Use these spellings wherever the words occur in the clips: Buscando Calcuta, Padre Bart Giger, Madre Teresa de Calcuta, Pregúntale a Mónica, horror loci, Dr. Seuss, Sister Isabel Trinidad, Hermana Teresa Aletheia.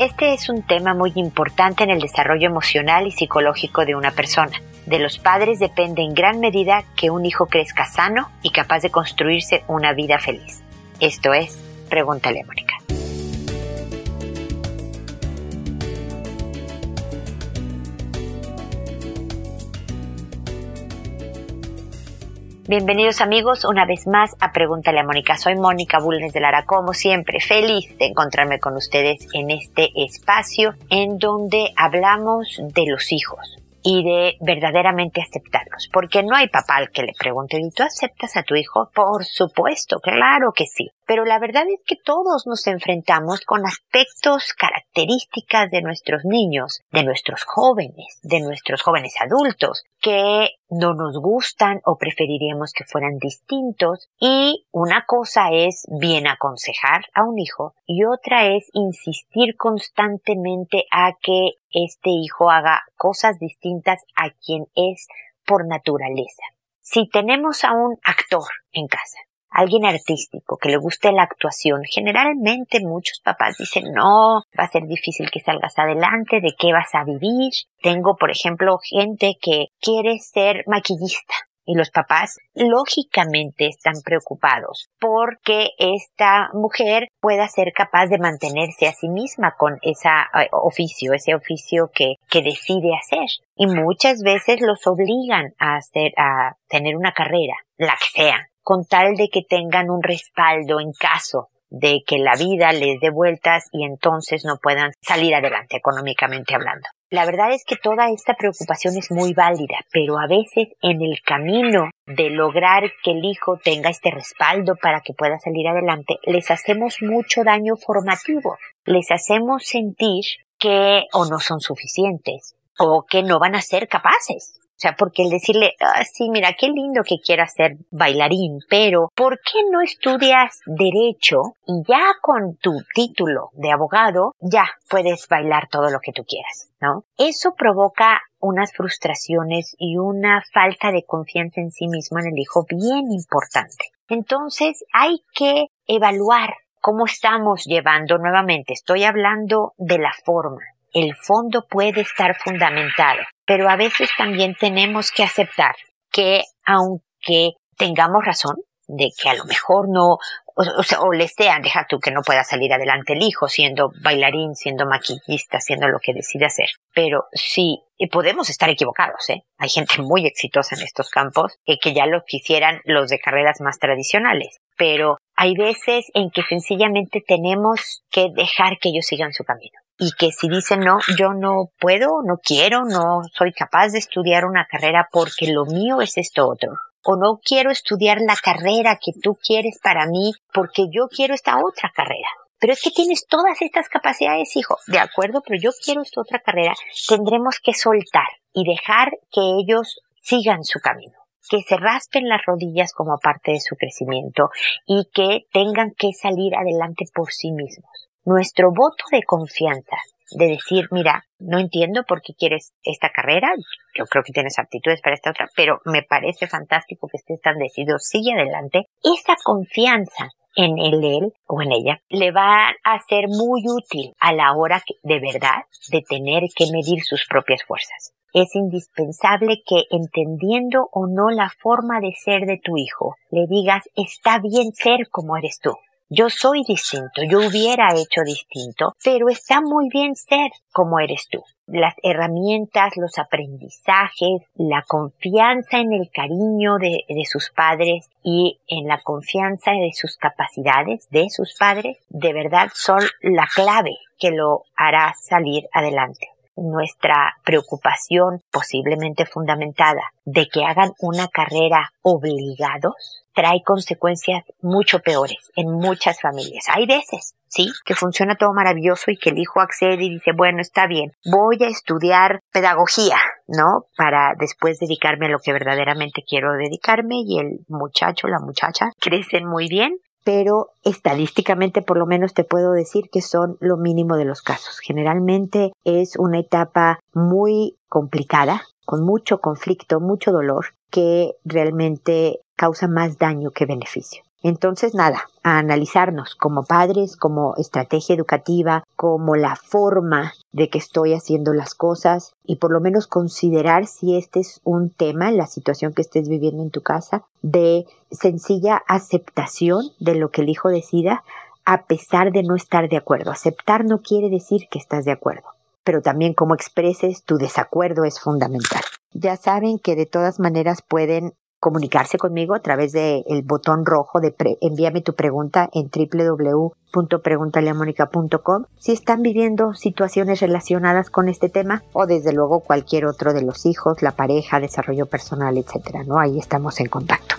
Este es un tema muy importante en el desarrollo emocional y psicológico de una persona. De los padres depende en gran medida que un hijo crezca sano y capaz de construirse una vida feliz. Esto es Pregúntale a Mónica. Bienvenidos amigos una vez más a Pregúntale a Mónica. Soy Mónica Bulnes de Lara, como siempre, feliz de encontrarme con ustedes en este espacio en donde hablamos de los hijos y de verdaderamente aceptarlos, porque no hay papá al que le pregunte, ¿y tú aceptas a tu hijo? Por supuesto, claro que sí. Pero la verdad es que todos nos enfrentamos con aspectos, características de nuestros niños, de nuestros jóvenes adultos, que no nos gustan o preferiríamos que fueran distintos. Y una cosa es bien aconsejar a un hijo y otra es insistir constantemente a que este hijo haga cosas distintas a quien es por naturaleza. Si tenemos a un actor en casa, alguien artístico que le guste la actuación, generalmente muchos papás dicen, no, va a ser difícil que salgas adelante, ¿de qué vas a vivir? Tengo, por ejemplo, gente que quiere ser maquillista y los papás lógicamente están preocupados porque esta mujer pueda ser capaz de mantenerse a sí misma con ese oficio que decide hacer. Y muchas veces los obligan a tener una carrera, la que sea, con tal de que tengan un respaldo en caso de que la vida les dé vueltas y entonces no puedan salir adelante económicamente hablando. La verdad es que toda esta preocupación es muy válida, pero a veces en el camino de lograr que el hijo tenga este respaldo para que pueda salir adelante, les hacemos mucho daño formativo. Les hacemos sentir que o no son suficientes o que no van a ser capaces. O sea, porque el decirle, sí, mira, qué lindo que quieras ser bailarín, pero ¿por qué no estudias derecho y ya con tu título de abogado ya puedes bailar todo lo que tú quieras, ¿no? Eso provoca unas frustraciones y una falta de confianza en sí mismo en el hijo bien importante. Entonces hay que evaluar cómo estamos llevando nuevamente. Estoy hablando de la forma. El fondo puede estar fundamentado, pero a veces también tenemos que aceptar que aunque tengamos razón de que a lo mejor no, o le sean, deja tú que no pueda salir adelante el hijo siendo bailarín, siendo maquillista, siendo lo que decide hacer. Pero sí, podemos estar equivocados, ¿eh? Hay gente muy exitosa en estos campos que ya lo quisieran los de carreras más tradicionales. Pero hay veces en que sencillamente tenemos que dejar que ellos sigan su camino. Y que si dicen, no, yo no puedo, no quiero, no soy capaz de estudiar una carrera porque lo mío es esto otro. O no quiero estudiar la carrera que tú quieres para mí porque yo quiero esta otra carrera. Pero es que tienes todas estas capacidades, hijo. De acuerdo, pero yo quiero esta otra carrera. Tendremos que soltar y dejar que ellos sigan su camino. Que se raspen las rodillas como parte de su crecimiento y que tengan que salir adelante por sí mismos. Nuestro voto de confianza, de decir, mira, no entiendo por qué quieres esta carrera, yo creo que tienes aptitudes para esta otra, pero me parece fantástico que estés tan decidido, sigue adelante. Esa confianza en él o en ella le va a ser muy útil a la hora de verdad de tener que medir sus propias fuerzas. Es indispensable que, entendiendo o no la forma de ser de tu hijo, le digas, está bien ser como eres tú. Yo soy distinto, yo hubiera hecho distinto, pero está muy bien ser como eres tú. Las herramientas, los aprendizajes, la confianza en el cariño de sus padres y en la confianza de sus capacidades de sus padres, de verdad son la clave que lo hará salir adelante. Nuestra preocupación, posiblemente fundamentada, de que hagan una carrera obligados, trae consecuencias mucho peores en muchas familias. Hay veces, sí, que funciona todo maravilloso y que el hijo accede y dice, bueno, está bien, voy a estudiar pedagogía, ¿no? Para después dedicarme a lo que verdaderamente quiero dedicarme, y el muchacho, la muchacha, crecen muy bien. Pero estadísticamente por lo menos te puedo decir que son lo mínimo de los casos. Generalmente es una etapa muy complicada, con mucho conflicto, mucho dolor, que realmente causa más daño que beneficio. Entonces, nada, a analizarnos como padres, como estrategia educativa, como la forma de que estoy haciendo las cosas y por lo menos considerar si este es un tema, la situación que estés viviendo en tu casa, de sencilla aceptación de lo que el hijo decida a pesar de no estar de acuerdo. Aceptar no quiere decir que estás de acuerdo, pero también cómo expreses tu desacuerdo es fundamental. Ya saben que de todas maneras pueden comunicarse conmigo a través del botón rojo de envíame tu pregunta en www.preguntaleamonica.com si están viviendo situaciones relacionadas con este tema o desde luego cualquier otro de los hijos, la pareja, desarrollo personal, etcétera, ¿no? Ahí estamos en contacto.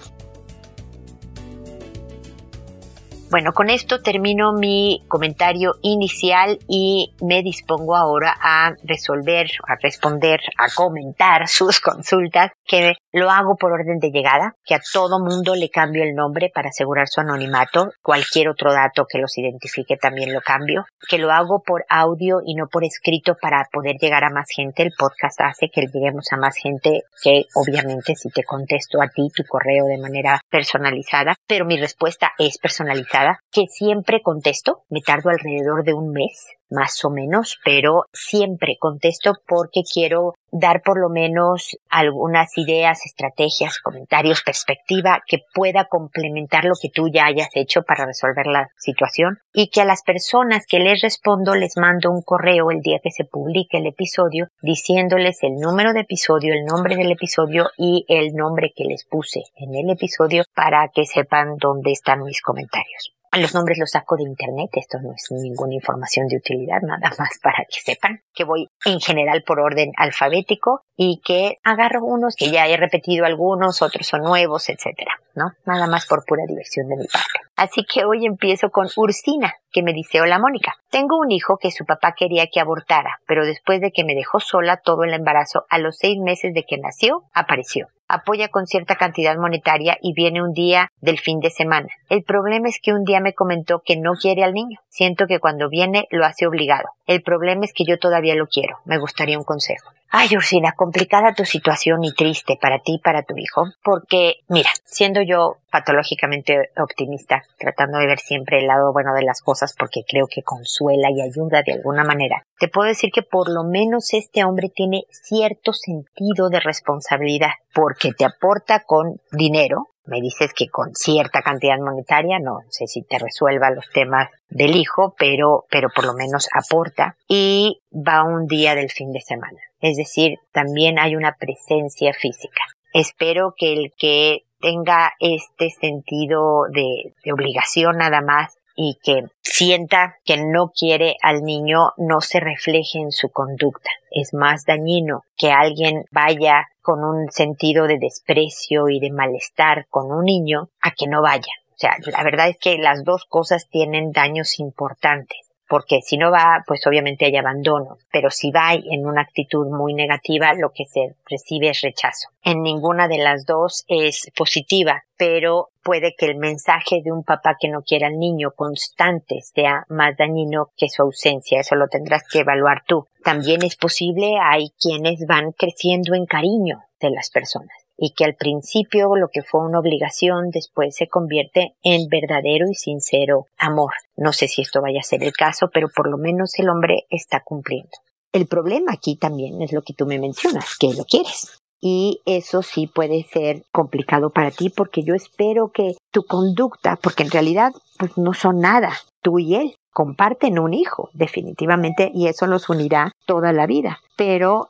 Bueno, con esto termino mi comentario inicial y me dispongo ahora a resolver, a responder, a comentar sus consultas, que lo hago por orden de llegada, que a todo mundo le cambio el nombre para asegurar su anonimato, cualquier otro dato que los identifique también lo cambio, que lo hago por audio y no por escrito para poder llegar a más gente. El podcast hace que lleguemos a más gente que obviamente si te contesto a ti tu correo de manera personalizada, pero mi respuesta es personalizada, que siempre contesto, me tardo alrededor de un mes más o menos, pero siempre contesto porque quiero dar por lo menos algunas ideas, estrategias, comentarios, perspectiva que pueda complementar lo que tú ya hayas hecho para resolver la situación y que a las personas que les respondo les mando un correo el día que se publique el episodio diciéndoles el número de episodio, el nombre del episodio y el nombre que les puse en el episodio para que sepan dónde están mis comentarios. Los nombres los saco de internet, esto no es ninguna información de utilidad, nada más para que sepan que voy en general por orden alfabético y que agarro unos que ya he repetido algunos, otros son nuevos, etcétera, ¿no? Nada más por pura diversión de mi parte. Así que hoy empiezo con Ursina, que me dice: hola Mónica, tengo un hijo que su papá quería que abortara, pero después de que me dejó sola todo el embarazo, a los 6 meses de que nació, apareció. Apoya con cierta cantidad monetaria y viene un día del fin de semana. El problema es que un día me comentó que no quiere al niño. Siento que cuando viene lo hace obligado. El problema es que yo todavía lo quiero. Me gustaría un consejo. Ay, Ursina, complicada tu situación y triste para ti y para tu hijo, porque, mira, siendo yo patológicamente optimista, tratando de ver siempre el lado bueno de las cosas porque creo que consuela y ayuda de alguna manera, te puedo decir que por lo menos este hombre tiene cierto sentido de responsabilidad porque te aporta con dinero. Me dices que con cierta cantidad monetaria, no sé si te resuelva los temas del hijo, pero por lo menos aporta y va un día del fin de semana. Es decir, también hay una presencia física. Espero que el que tenga este sentido de obligación nada más y que sienta que no quiere al niño no se refleje en su conducta. Es más dañino que alguien vaya con un sentido de desprecio y de malestar con un niño a que no vaya. O sea, la verdad es que las dos cosas tienen daños importantes, porque si no va, pues obviamente hay abandono, pero si va en una actitud muy negativa, lo que se recibe es rechazo. En ninguna de las dos es positiva, pero puede que el mensaje de un papá que no quiera al niño constante sea más dañino que su ausencia. Eso lo tendrás que evaluar tú. También es posible, hay quienes van creciendo en cariño de las personas y que al principio lo que fue una obligación después se convierte en verdadero y sincero amor. No sé si esto vaya a ser el caso, pero por lo menos el hombre está cumpliendo. El problema aquí también es lo que tú me mencionas, que lo quieres. Y eso sí puede ser complicado para ti porque yo espero que tu conducta, porque en realidad pues no son nada, tú y él comparten un hijo definitivamente y eso los unirá toda la vida, pero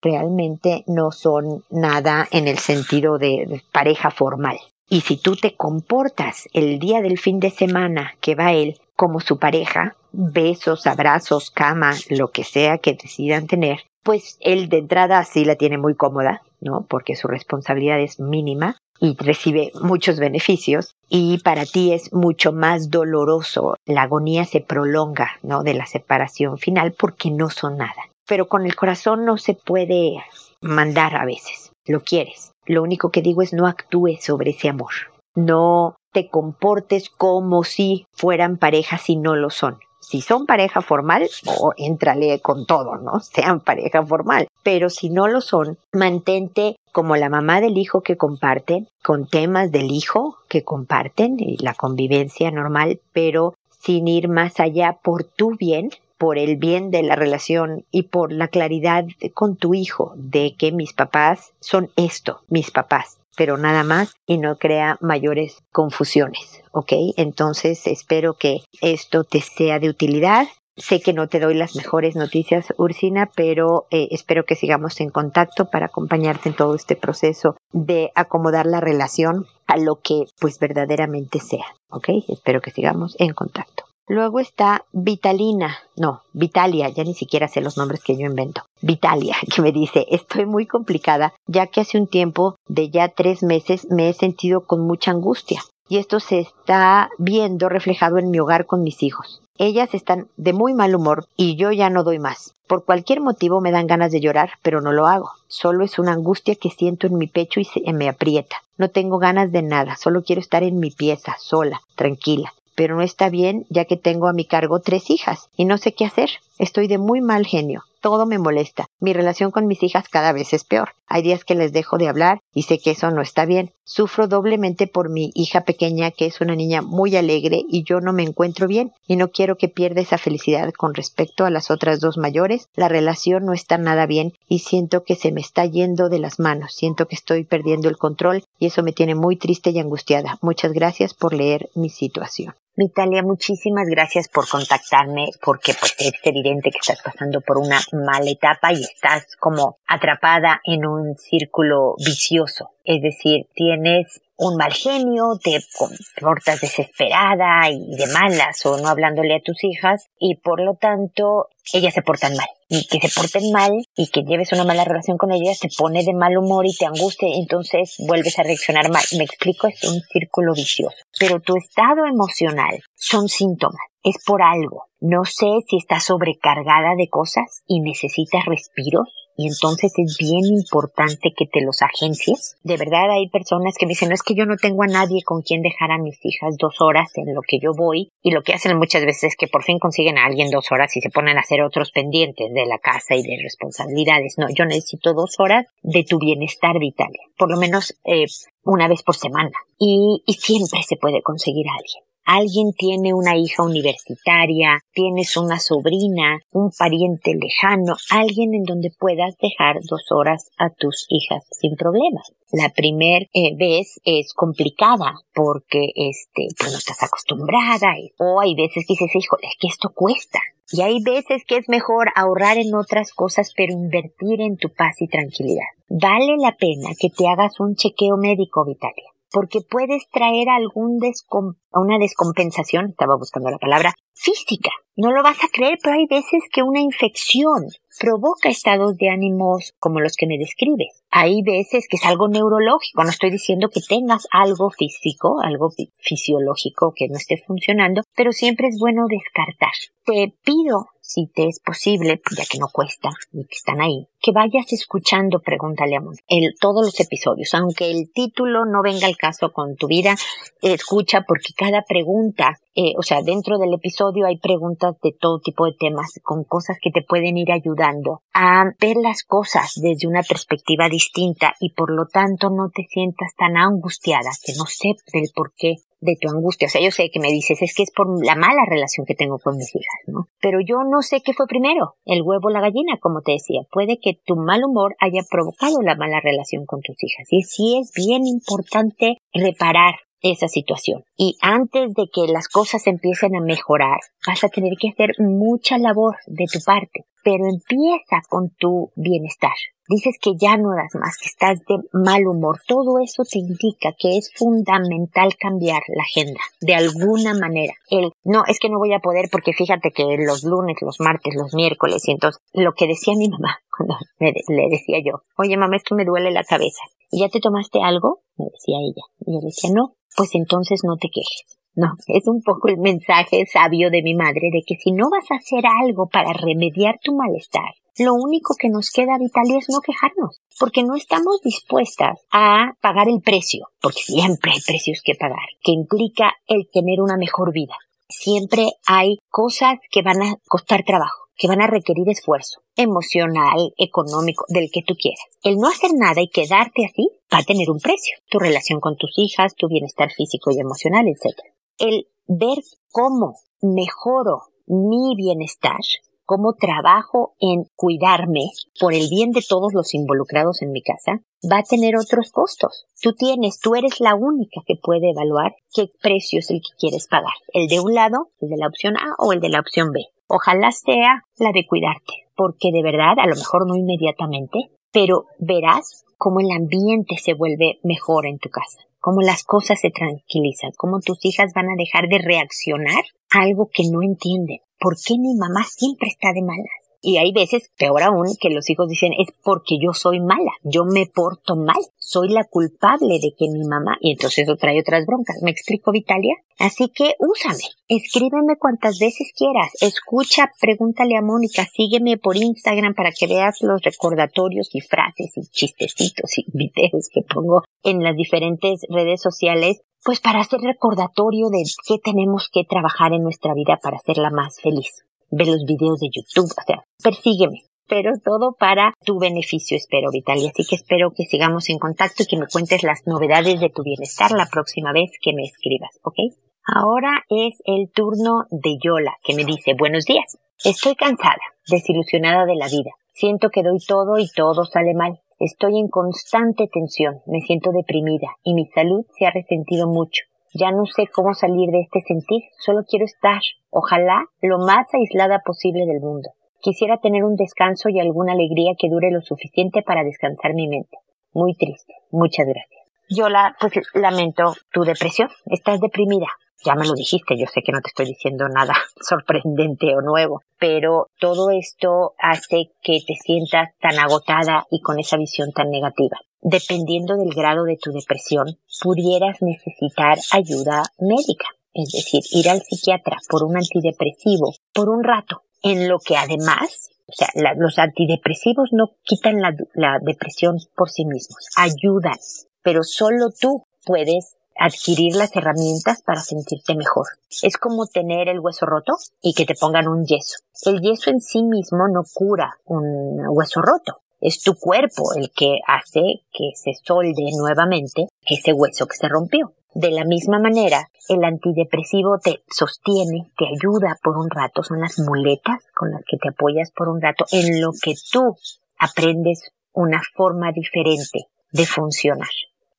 realmente no son nada en el sentido de pareja formal. Y si tú te comportas el día del fin de semana que va él como su pareja, besos, abrazos, cama, lo que sea que decidan tener, pues él de entrada sí la tiene muy cómoda, ¿no? Porque su responsabilidad es mínima y recibe muchos beneficios y para ti es mucho más doloroso. La agonía se prolonga, ¿no? De la separación final porque no son nada. Pero con el corazón no se puede mandar a veces. Lo quieres. Lo único que digo es no actúes sobre ese amor. No te comportes como si fueran pareja si no lo son. Si son pareja formal, éntrale con todo, ¿no? Sean pareja formal. Pero si no lo son, mantente como la mamá del hijo que comparten, con temas del hijo que comparten, y la convivencia normal, pero sin ir más allá por tu bien, por el bien de la relación y por la claridad con tu hijo de que mis papás son esto, mis papás. Pero nada más, y no crea mayores confusiones, ¿ok? Entonces espero que esto te sea de utilidad. Sé que no te doy las mejores noticias, Ursina, pero espero que sigamos en contacto para acompañarte en todo este proceso de acomodar la relación a lo que pues verdaderamente sea, ¿ok? Espero que sigamos en contacto. Luego está Vitalia, ya ni siquiera sé los nombres que yo invento. Vitalia, que me dice, estoy muy complicada, ya que hace un tiempo de ya 3 meses me he sentido con mucha angustia. Y esto se está viendo reflejado en mi hogar con mis hijos. Ellas están de muy mal humor y yo ya no doy más. Por cualquier motivo me dan ganas de llorar, pero no lo hago. Solo es una angustia que siento en mi pecho y me aprieta. No tengo ganas de nada, solo quiero estar en mi pieza, sola, tranquila. Pero no está bien, ya que tengo a mi cargo 3 hijas y no sé qué hacer. Estoy de muy mal genio. Todo me molesta. Mi relación con mis hijas cada vez es peor. Hay días que les dejo de hablar y sé que eso no está bien. Sufro doblemente por mi hija pequeña, que es una niña muy alegre y yo no me encuentro bien y no quiero que pierda esa felicidad. Con respecto a las otras 2 mayores, la relación no está nada bien y siento que se me está yendo de las manos. Siento que estoy perdiendo el control y eso me tiene muy triste y angustiada. Muchas gracias por leer mi situación. Vitalia, muchísimas gracias por contactarme, porque pues es evidente que estás pasando por una mala etapa y estás como atrapada en un círculo vicioso. Es decir, tienes un mal genio, te comportas desesperada y de malas o no hablándole a tus hijas y por lo tanto ellas se portan mal. Y que se porten mal y que lleves una mala relación con ellas te pone de mal humor y te angustia, entonces vuelves a reaccionar mal. Me explico, es un círculo vicioso. Pero tu estado emocional son síntomas, es por algo. No sé si estás sobrecargada de cosas y necesitas respiros. Y entonces es bien importante que te los agencies. De verdad hay personas que me dicen, no es que yo no tengo a nadie con quien dejar a mis hijas 2 horas en lo que yo voy. Y lo que hacen muchas veces es que por fin consiguen a alguien 2 horas y se ponen a hacer otros pendientes de la casa y de responsabilidades. No, yo necesito 2 horas de tu bienestar, Vitalia. Por lo menos una vez por semana. Y siempre se puede conseguir a alguien. Alguien tiene una hija universitaria, tienes una sobrina, un pariente lejano, alguien en donde puedas dejar 2 horas a tus hijas sin problemas. La primera vez es complicada porque pues no estás acostumbrada o hay veces que dices, híjole, es que esto cuesta. Y hay veces que es mejor ahorrar en otras cosas, pero invertir en tu paz y tranquilidad. Vale la pena que te hagas un chequeo médico, Vitalia, porque puedes traer una descompensación, estaba buscando la palabra, física. No lo vas a creer, pero hay veces que una infección provoca estados de ánimos como los que me describes. Hay veces que es algo neurológico. No estoy diciendo que tengas algo físico, algo fisiológico que no esté funcionando, pero siempre es bueno descartar. Te pido, si te es posible, ya que no cuesta y que están ahí, que vayas escuchando Pregúntale a Mónica todos los episodios, aunque el título no venga al caso con tu vida. Escucha, porque cada pregunta, dentro del episodio hay preguntas de todo tipo de temas, con cosas que te pueden ir ayudando a ver las cosas desde una perspectiva distinta y por lo tanto no te sientas tan angustiada, que no sé el por qué de tu angustia. Yo sé que me dices, es que es por la mala relación que tengo con mis hijas, ¿no? Pero yo no sé qué fue primero, el huevo o la gallina, como te decía. Puede que tu mal humor haya provocado la mala relación con tus hijas. Y sí es bien importante reparar esa situación. Y antes de que las cosas empiecen a mejorar, vas a tener que hacer mucha labor de tu parte. Pero empieza con tu bienestar. Dices que ya no das más, que estás de mal humor. Todo eso te indica que es fundamental cambiar la agenda de alguna manera. No, es que no voy a poder porque fíjate que los lunes, los martes, los miércoles, y entonces lo que decía mi mamá cuando le decía yo, oye mamá, es que me duele la cabeza. ¿Y ya te tomaste algo? Me decía ella. Y yo le decía, no, pues entonces no te quejes. No, es un poco el mensaje sabio de mi madre de que si no vas a hacer algo para remediar tu malestar, lo único que nos queda, Vitalia, es no quejarnos, porque no estamos dispuestas a pagar el precio, porque siempre hay precios que pagar, que implica el tener una mejor vida. siempre hay cosas que van a costar trabajo, que van a requerir esfuerzo emocional, económico, del que tú quieras. El no hacer nada y quedarte así va a tener un precio. Tu relación con tus hijas, tu bienestar físico y emocional, etc. El ver cómo mejoro mi bienestar, cómo trabajo en cuidarme por el bien de todos los involucrados en mi casa, va a tener otros costos. Tú eres la única que puede evaluar qué precio es el que quieres pagar. El de un lado, el de la opción A o el de la opción B. Ojalá sea la de cuidarte, porque de verdad, a lo mejor no inmediatamente, pero verás cómo el ambiente se vuelve mejor en tu casa, cómo las cosas se tranquilizan, cómo tus hijas van a dejar de reaccionar a algo que no entienden. ¿Por qué mi mamá siempre está de malas? Y hay veces, peor aún, que los hijos dicen, es porque yo soy mala, yo me porto mal, soy la culpable de que mi mamá... Y entonces eso trae otras broncas. ¿Me explico, Vitalia? Así que úsame, escríbeme cuantas veces quieras, escucha, pregúntale a Mónica, sígueme por Instagram para que veas los recordatorios y frases y chistecitos y videos que pongo en las diferentes redes sociales, pues para hacer recordatorio de qué tenemos que trabajar en nuestra vida para hacerla más feliz. Ve los videos de YouTube, o sea, persígueme, pero todo para tu beneficio, espero, Vitalia. Así que espero que sigamos en contacto y que me cuentes las novedades de tu bienestar la próxima vez que me escribas, ¿ok? Ahora es el turno de Yola, que me dice, buenos días, estoy cansada, desilusionada de la vida, siento que doy todo y todo sale mal, estoy en constante tensión, me siento deprimida y mi salud se ha resentido mucho. Ya no sé cómo salir de este sentir, solo quiero estar, ojalá, lo más aislada posible del mundo. Quisiera tener un descanso y alguna alegría que dure lo suficiente para descansar mi mente. Muy triste, muchas gracias. Yola, pues lamento tu depresión, estás deprimida. Ya me lo dijiste, yo sé que no te estoy diciendo nada sorprendente o nuevo, pero todo esto hace que te sientas tan agotada y con esa visión tan negativa. Dependiendo del grado de tu depresión, pudieras necesitar ayuda médica, es decir, ir al psiquiatra por un antidepresivo por un rato, en lo que además, o sea, los antidepresivos no quitan la depresión por sí mismos, ayudan, pero solo tú puedes adquirir las herramientas para sentirte mejor. Es como tener el hueso roto y que te pongan un yeso. El yeso en sí mismo no cura un hueso roto. Es tu cuerpo el que hace que se solde nuevamente ese hueso que se rompió. De la misma manera, el antidepresivo te sostiene, te ayuda por un rato. Son las muletas con las que te apoyas por un rato en lo que tú aprendes una forma diferente de funcionar.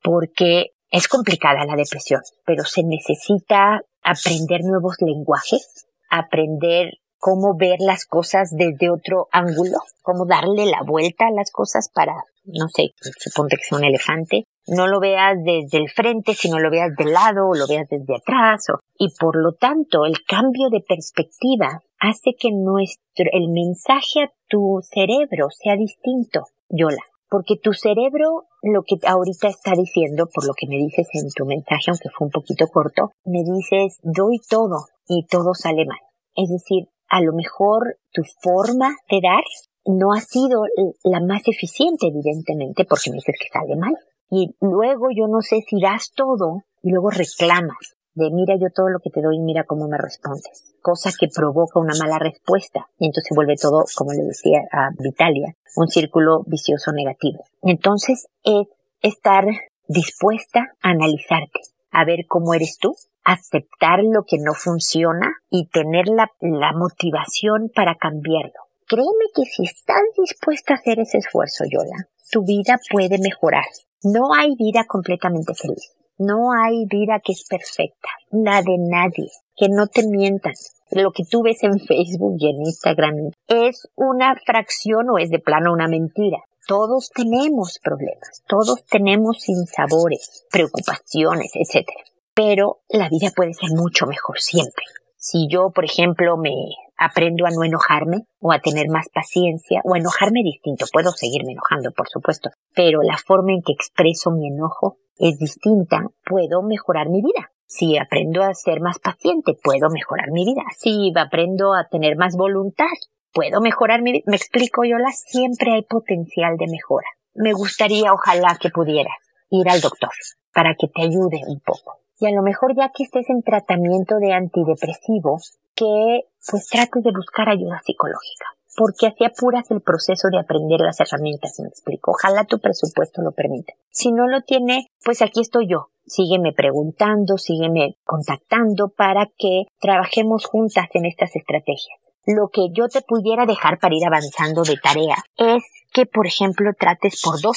Porque es complicada la depresión, pero se necesita aprender nuevos lenguajes, aprender cómo ver las cosas desde otro ángulo, cómo darle la vuelta a las cosas para, no sé, suponte que sea un elefante, no lo veas desde el frente, sino lo veas de lado o lo veas desde atrás. Y por lo tanto, el cambio de perspectiva hace que el mensaje a tu cerebro sea distinto, Yola. Porque tu cerebro, lo que ahorita está diciendo, por lo que me dices en tu mensaje, aunque fue un poquito corto, me dices, doy todo y todo sale mal. Es decir, a lo mejor tu forma de dar no ha sido la más eficiente, evidentemente, porque me dices que sale mal. Y luego yo no sé si das todo y luego reclamas de mira yo todo lo que te doy y mira cómo me respondes. Cosa que provoca una mala respuesta. Y entonces vuelve todo, como le decía a Vitalia, un círculo vicioso negativo. Entonces es estar dispuesta a analizarte, a ver cómo eres tú, aceptar lo que no funciona y tener la motivación para cambiarlo. Créeme que si estás dispuesta a hacer ese esfuerzo, Yola, tu vida puede mejorar. No hay vida completamente feliz. No hay vida que es perfecta. La de nadie. Que no te mientan. Lo que tú ves en Facebook y en Instagram es una fracción o es de plano una mentira. Todos tenemos problemas. Todos tenemos sinsabores, preocupaciones, etcétera. Pero la vida puede ser mucho mejor siempre. Si yo, por ejemplo, me aprendo a no enojarme o a tener más paciencia o a enojarme distinto, puedo seguirme enojando, por supuesto, pero la forma en que expreso mi enojo es distinta, puedo mejorar mi vida. Si aprendo a ser más paciente, puedo mejorar mi vida. Si aprendo a tener más voluntad, puedo mejorar mi vida. Me explico, Yola, siempre hay potencial de mejora. Me gustaría, ojalá que pudieras ir al doctor para que te ayude un poco. y a lo mejor ya que estés en tratamiento de antidepresivos, que pues trates de buscar ayuda psicológica, porque así apuras el proceso de aprender las herramientas, me explico. Ojalá tu presupuesto lo permita. Si no lo tiene, pues aquí estoy yo. Sígueme preguntando, sígueme contactando para que trabajemos juntas en estas estrategias. Lo que yo te pudiera dejar para ir avanzando de tarea es que, por ejemplo, trates por 2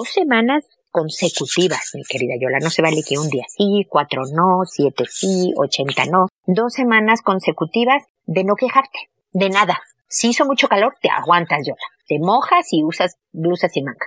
semanas consecutivas, mi querida Yola. No se vale que un día sí, 4 no, 7 sí, 80 no. 2 semanas consecutivas de no quejarte, de nada. Si hizo mucho calor, te aguantas, Yola. Te mojas y usas blusas y manga.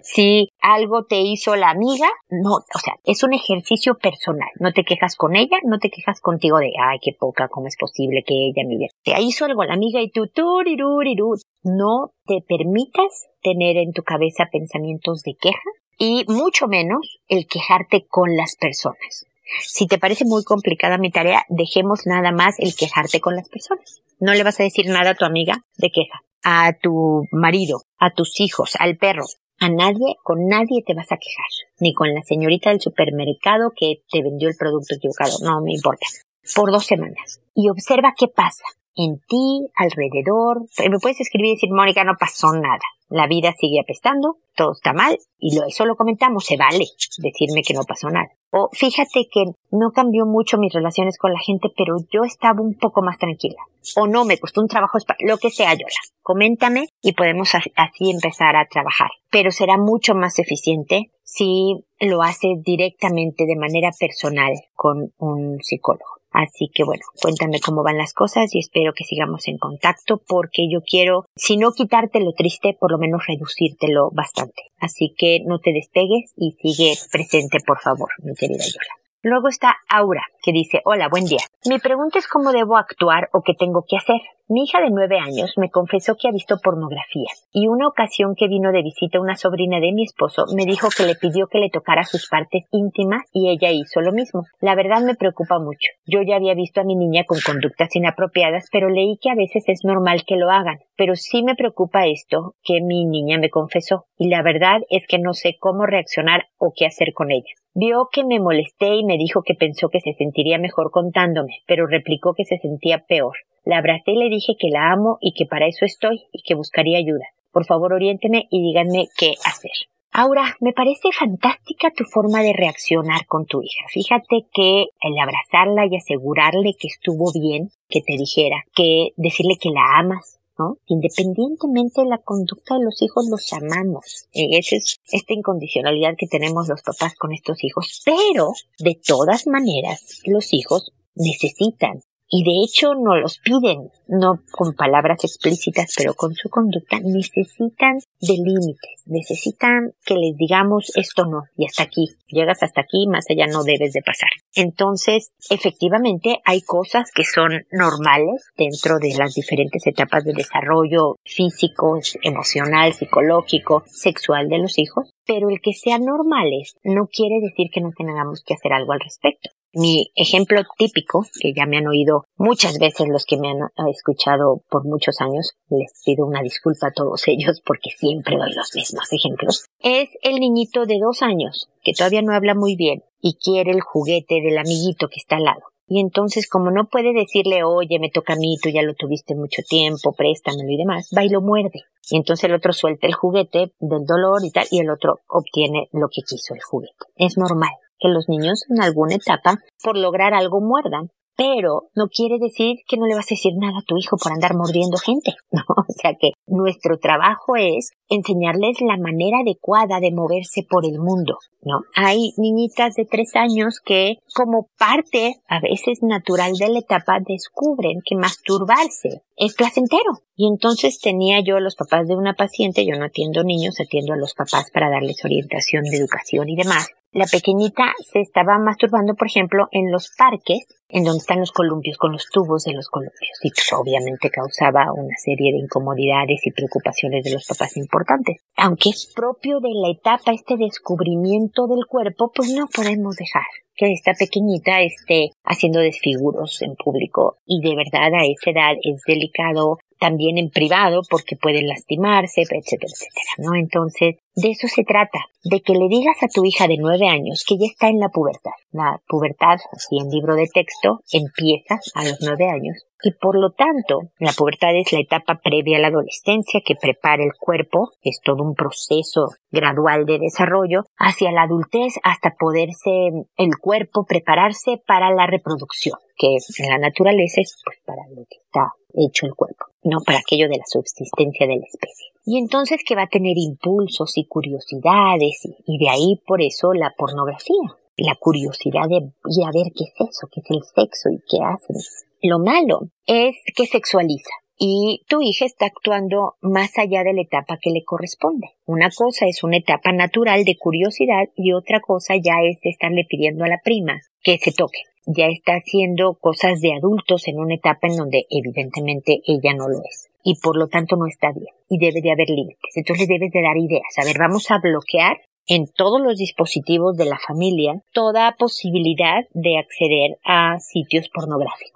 Si algo te hizo la amiga, no, o sea, es un ejercicio personal. No te quejas con ella, no te quejas contigo de, ay, qué poca, cómo es posible que ella me viera. Te hizo algo la amiga y tú, turiruriru. No te permitas tener en tu cabeza pensamientos de queja y mucho menos el quejarte con las personas. Si te parece muy complicada mi tarea, dejemos nada más el quejarte con las personas. No le vas a decir nada a tu amiga de queja, a tu marido, a tus hijos, al perro, a nadie, con nadie te vas a quejar. Ni con la señorita del supermercado que te vendió el producto equivocado, no me importa. Por 2 semanas. Y observa qué pasa en ti, alrededor. Me puedes escribir y decir, Mónica, no pasó nada. La vida sigue apestando, todo está mal, y eso lo comentamos, se vale decirme que no pasó nada. O fíjate que no cambió mucho mis relaciones con la gente, pero yo estaba un poco más tranquila. O no, me costó un trabajo, lo que sea, Yola. Coméntame y podemos así empezar a trabajar. Pero será mucho más eficiente si lo haces directamente de manera personal con un psicólogo. Así que bueno, cuéntame cómo van las cosas y espero que sigamos en contacto porque yo quiero, si no quitarte lo triste, por lo menos reducírtelo bastante. Así que no te despegues y sigue presente, por favor, mi querida Yola. Luego está Aura, que dice, hola, buen día. Mi pregunta es cómo debo actuar o qué tengo que hacer. Mi hija de 9 años me confesó que ha visto pornografía y una ocasión que vino de visita una sobrina de mi esposo me dijo que le pidió que le tocara sus partes íntimas y ella hizo lo mismo. La verdad me preocupa mucho. Yo ya había visto a mi niña con conductas inapropiadas, pero leí que a veces es normal que lo hagan. Pero sí me preocupa esto que mi niña me confesó y la verdad es que no sé cómo reaccionar o qué hacer con ella. Vio que me molesté y me dijo que pensó que se sentiría mejor contándome, pero replicó que se sentía peor. La abracé y le dije que la amo y que para eso estoy y que buscaría ayuda. Por favor, oriénteme y díganme qué hacer. Aura, me parece fantástica tu forma de reaccionar con tu hija. Fíjate que el abrazarla y asegurarle que estuvo bien, que te dijera, que decirle que la amas, ¿no? Independientemente de la conducta de los hijos, los amamos. Esa es esta incondicionalidad que tenemos los papás con estos hijos. Pero, de todas maneras, los hijos necesitan. Y de hecho no los piden, no con palabras explícitas, pero con su conducta necesitan de límites, necesitan que les digamos esto no, y hasta aquí, llegas hasta aquí, más allá no debes de pasar. Entonces, efectivamente hay cosas que son normales dentro de las diferentes etapas de desarrollo físico, emocional, psicológico, sexual de los hijos, pero el que sean normales no quiere decir que no tengamos que hacer algo al respecto. Mi ejemplo típico, que ya me han oído muchas veces los que me han escuchado por muchos años, les pido una disculpa a todos ellos porque siempre doy los mismos ejemplos, es el niñito de 2 años que todavía no habla muy bien y quiere el juguete del amiguito que está al lado. Y entonces, como no puede decirle, oye, me toca a mí, tú ya lo tuviste mucho tiempo, préstamelo y demás, va y lo muerde. Y entonces el otro suelta el juguete del dolor y tal, y el otro obtiene lo que quiso el juguete. Es normal que los niños en alguna etapa, por lograr algo, muerdan. Pero no quiere decir que no le vas a decir nada a tu hijo por andar mordiendo gente, ¿no? O sea que nuestro trabajo es enseñarles la manera adecuada de moverse por el mundo, ¿no? Hay niñitas de 3 años que, como parte a veces natural de la etapa, descubren que masturbarse es placentero. Y entonces tenía yo los papás de una paciente, yo no atiendo niños, atiendo a los papás para darles orientación de educación y demás. La pequeñita se estaba masturbando, por ejemplo, en los parques, en donde están los columpios, con los tubos de los columpios. Y pues obviamente causaba una serie de incomodidades y preocupaciones de los papás importantes. Aunque es propio de la etapa este descubrimiento del cuerpo, pues no podemos dejar que esta pequeñita esté haciendo desfiguros en público. Y de verdad a esa edad es delicado también en privado porque pueden lastimarse, etcétera, etcétera, ¿no? Entonces, de eso se trata, de que le digas a tu hija de 9 años que ya está en la pubertad. La pubertad, así en libro de texto, empieza a los 9 años y por lo tanto, la pubertad es la etapa previa a la adolescencia que prepara el cuerpo, es todo un proceso gradual de desarrollo hacia la adultez hasta poderse el cuerpo prepararse para la reproducción, que en la naturaleza es pues para lo que está hecho el cuerpo, no para aquello de la subsistencia de la especie. Y entonces que va a tener impulsos y curiosidades y de ahí por eso la pornografía, la curiosidad de ir a ver qué es eso, qué es el sexo y qué hacen. Lo malo es que sexualiza y tu hija está actuando más allá de la etapa que le corresponde. Una cosa es una etapa natural de curiosidad y otra cosa ya es estarle pidiendo a la prima que se toque. Ya está haciendo cosas de adultos en una etapa en donde evidentemente ella no lo es y por lo tanto no está bien y debe de haber límites. Entonces le debes de dar ideas. A ver, vamos a bloquear en todos los dispositivos de la familia toda posibilidad de acceder a sitios pornográficos.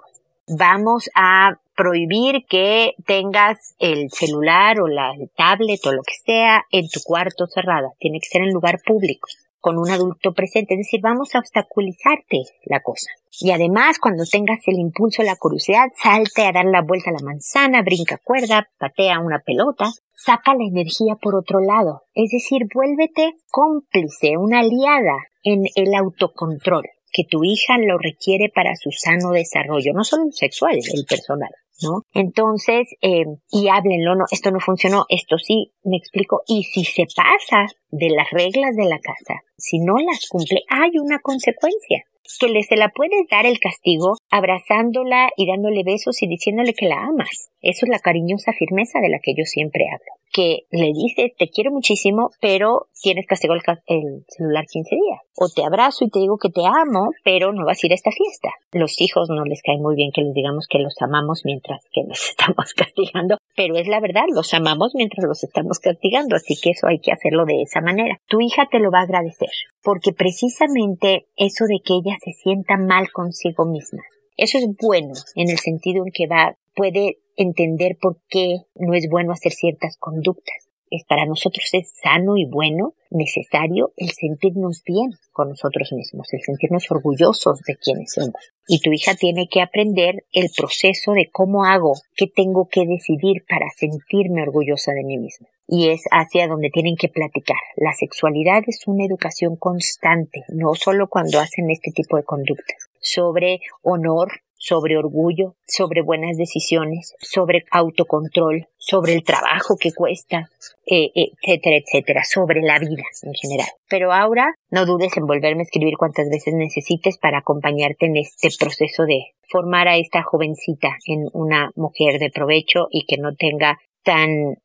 Vamos a prohibir que tengas el celular o la tablet o lo que sea en tu cuarto cerrada. Tiene que ser en lugar público, con un adulto presente. Es decir, vamos a obstaculizarte la cosa. Y además, cuando tengas el impulso, la curiosidad, salte a dar la vuelta a la manzana, brinca cuerda, patea una pelota, saca la energía por otro lado. Es decir, vuélvete cómplice, una aliada en el autocontrol que tu hija lo requiere para su sano desarrollo, no solo el sexual, el personal, ¿no? Entonces, y háblenlo, no, esto no funcionó, esto sí, me explico, y si se pasa de las reglas de la casa, si no las cumple, hay una consecuencia, que se la puedes dar el castigo abrazándola y dándole besos y diciéndole que la amas. Eso es la cariñosa firmeza de la que yo siempre hablo. Que le dices, te quiero muchísimo, pero tienes castigado el celular 15 días. O te abrazo y te digo que te amo, pero no vas a ir a esta fiesta. Los hijos no les cae muy bien que les digamos que los amamos mientras que los estamos castigando. Pero es la verdad, los amamos mientras los estamos castigando. Así que eso hay que hacerlo de esa manera. Tu hija te lo va a agradecer. Porque precisamente eso de que ella se sienta mal consigo misma. Eso es bueno en el sentido en que puede entender por qué no es bueno hacer ciertas conductas. Para nosotros es sano y bueno, necesario, el sentirnos bien con nosotros mismos, el sentirnos orgullosos de quienes somos. Y tu hija tiene que aprender el proceso de cómo hago, qué tengo que decidir para sentirme orgullosa de mí misma. Y es hacia donde tienen que platicar. La sexualidad es una educación constante, no solo cuando hacen este tipo de conductas, sobre honor, sobre orgullo, sobre buenas decisiones, sobre autocontrol, sobre el trabajo que cuesta, etcétera, etcétera, sobre la vida en general. Pero ahora no dudes en volverme a escribir cuantas veces necesites para acompañarte en este proceso de formar a esta jovencita en una mujer de provecho y que no tenga tan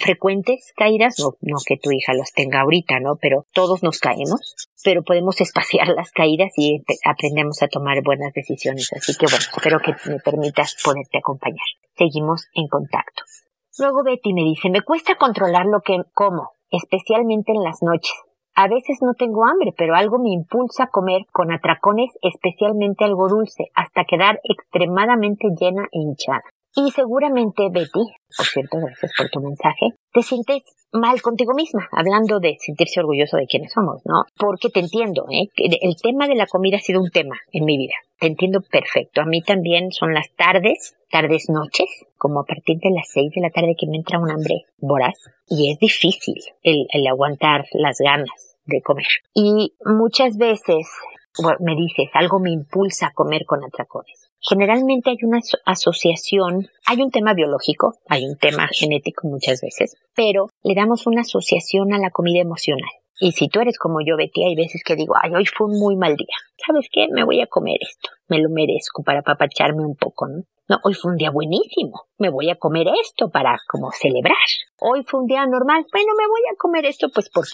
frecuentes caídas, no que tu hija las tenga ahorita, ¿no? Pero todos nos caemos, pero podemos espaciar las caídas y aprendemos a tomar buenas decisiones. Así que bueno, espero que me permitas poderte acompañar. Seguimos en contacto. Luego Betty me dice, me cuesta controlar lo que como, especialmente en las noches. A veces no tengo hambre, pero algo me impulsa a comer con atracones, especialmente algo dulce, hasta quedar extremadamente llena e hinchada. Y seguramente, Betty, por cierto, gracias por tu mensaje, te sientes mal contigo misma, hablando de sentirse orgulloso de quienes somos, ¿no? Porque te entiendo, el tema de la comida ha sido un tema en mi vida. Te entiendo perfecto. A mí también son las tardes, noches, como a partir de las 6 de la tarde que me entra un hambre voraz. Y es difícil el aguantar las ganas de comer. Y muchas veces, bueno, me dices, algo me impulsa a comer con atracones. Generalmente hay una asociación, hay un tema biológico, hay un tema genético muchas veces, pero le damos una asociación a la comida emocional. Y si tú eres como yo, Betty, hay veces que digo, ay, hoy fue un muy mal día. ¿Sabes qué? Me voy a comer esto. Me lo merezco para apapacharme un poco, ¿no? No, hoy fue un día buenísimo. Me voy a comer esto para como celebrar. Hoy fue un día normal. Bueno, me voy a comer esto, pues ¿por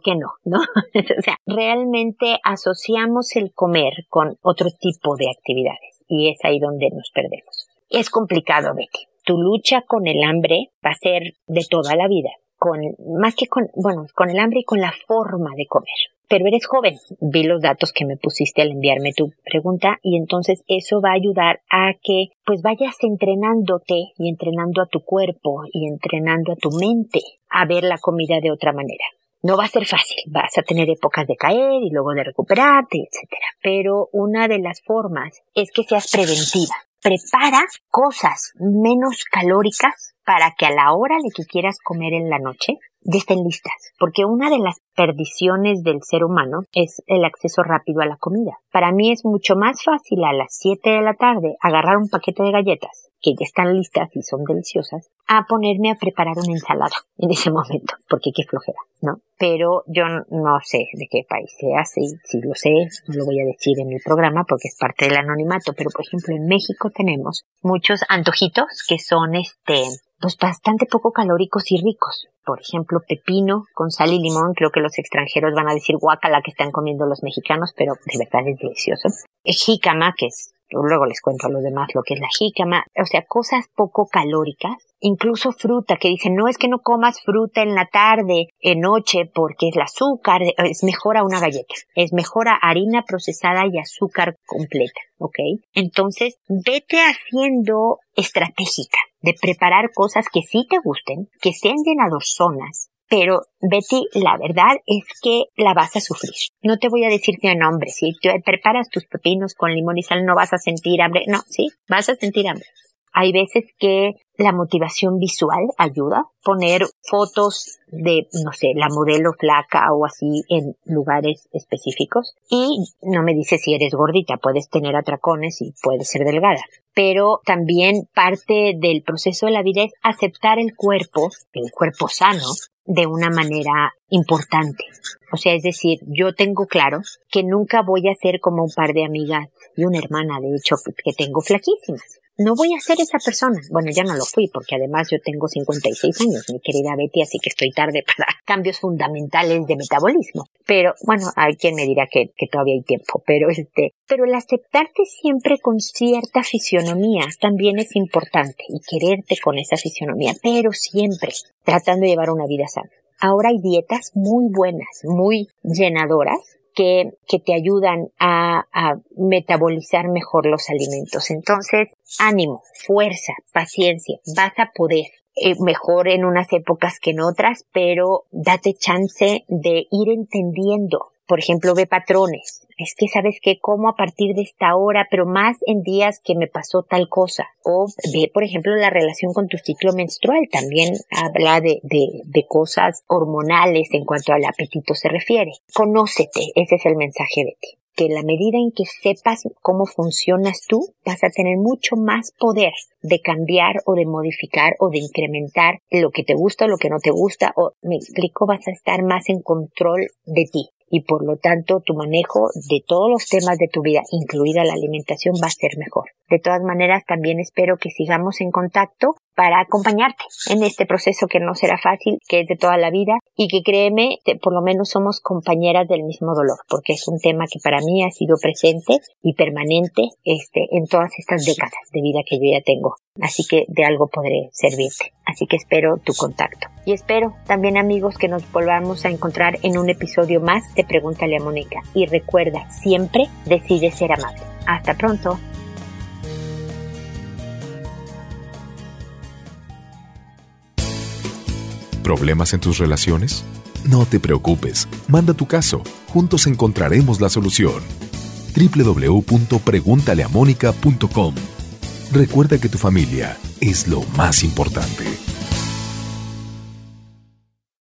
qué no? ¿No? O sea, realmente asociamos el comer con otro tipo de actividades y es ahí donde nos perdemos. Es complicado, Betty. Tu lucha con el hambre va a ser de toda la vida. Con el hambre y con la forma de comer. pero eres joven, vi los datos que me pusiste al enviarme tu pregunta y entonces eso va a ayudar a que pues vayas entrenándote y entrenando a tu cuerpo y entrenando a tu mente a ver la comida de otra manera. No va a ser fácil, vas a tener épocas de caer y luego de recuperarte, etcétera. Pero una de las formas es que seas preventiva. Prepara cosas menos calóricas para que a la hora de que quieras comer en la noche ya estén listas. Porque una de las perdiciones del ser humano es el acceso rápido a la comida. Para mí es mucho más fácil a las 7 de la tarde agarrar un paquete de galletas, que ya están listas y son deliciosas, a ponerme a preparar una ensalada en ese momento, porque qué flojera, ¿no? Pero yo no sé de qué país seas, y si lo sé, no lo voy a decir en el programa porque es parte del anonimato, pero por ejemplo en México tenemos muchos antojitos que son pues bastante poco calóricos y ricos. Por ejemplo, pepino con sal y limón. Creo que los extranjeros van a decir guácala que están comiendo los mexicanos, pero de verdad es delicioso. Jícama, que es, luego les cuento a los demás lo que es la jícama. O sea, cosas poco calóricas. Incluso fruta, que dicen, no es que no comas fruta en la tarde, en noche, porque el azúcar es mejor a una galleta, es mejor a harina procesada y azúcar completa, ¿ok? Entonces, vete haciendo estratégica de preparar cosas que sí te gusten, que sean llenadoras, pero, Betty, la verdad es que la vas a sufrir. No te voy a decir que no, hombre, si te preparas tus pepinos con limón y sal no vas a sentir hambre, no, sí, vas a sentir hambre. Hay veces que la motivación visual ayuda. Poner fotos de, no sé, la modelo flaca o así en lugares específicos. Y no me dices si eres gordita, puedes tener atracones y puedes ser delgada. Pero también parte del proceso de la vida es aceptar el cuerpo sano, de una manera importante. O sea, es decir, yo tengo claro que nunca voy a ser como un par de amigas y una hermana, de hecho, que tengo flaquísimas. No voy a ser esa persona. Bueno, ya no lo fui, porque además yo tengo 56 años, mi querida Betty, así que estoy tarde para cambios fundamentales de metabolismo. Pero, bueno, hay quien me dirá que todavía hay tiempo, pero el aceptarte siempre con cierta fisionomía también es importante, y quererte con esa fisionomía, pero siempre tratando de llevar una vida sana. Ahora hay dietas muy buenas, muy llenadoras, que te ayudan a metabolizar mejor los alimentos. Entonces, ánimo, fuerza, paciencia, vas a poder. Mejor en unas épocas que en otras, pero date chance de ir entendiendo. Por ejemplo, ve patrones. Es que sabes que como a partir de esta hora, pero más en días que me pasó tal cosa. O ve, por ejemplo, la relación con tu ciclo menstrual. También habla de cosas hormonales en cuanto al apetito se refiere. Conócete, ese es el mensaje de ti. Que en la medida en que sepas cómo funcionas tú, vas a tener mucho más poder de cambiar o de modificar o de incrementar lo que te gusta o lo que no te gusta. O, me explico, vas a estar más en control de ti. Y por lo tanto tu manejo de todos los temas de tu vida, incluida la alimentación, va a ser mejor. De todas maneras, también espero que sigamos en contacto para acompañarte en este proceso que no será fácil, que es de toda la vida y que, créeme, por lo menos somos compañeras del mismo dolor, porque es un tema que para mí ha sido presente y permanente en todas estas décadas de vida que yo ya tengo. Así que de algo podré servirte. Así que espero tu contacto. Y espero también, amigos, que nos volvamos a encontrar en un episodio más de Pregúntale a Mónica. Y recuerda, siempre decide ser amable. Hasta pronto. ¿Problemas en tus relaciones? No te preocupes. Manda tu caso. Juntos encontraremos la solución. www.preguntaleamónica.com. Recuerda que tu familia es lo más importante.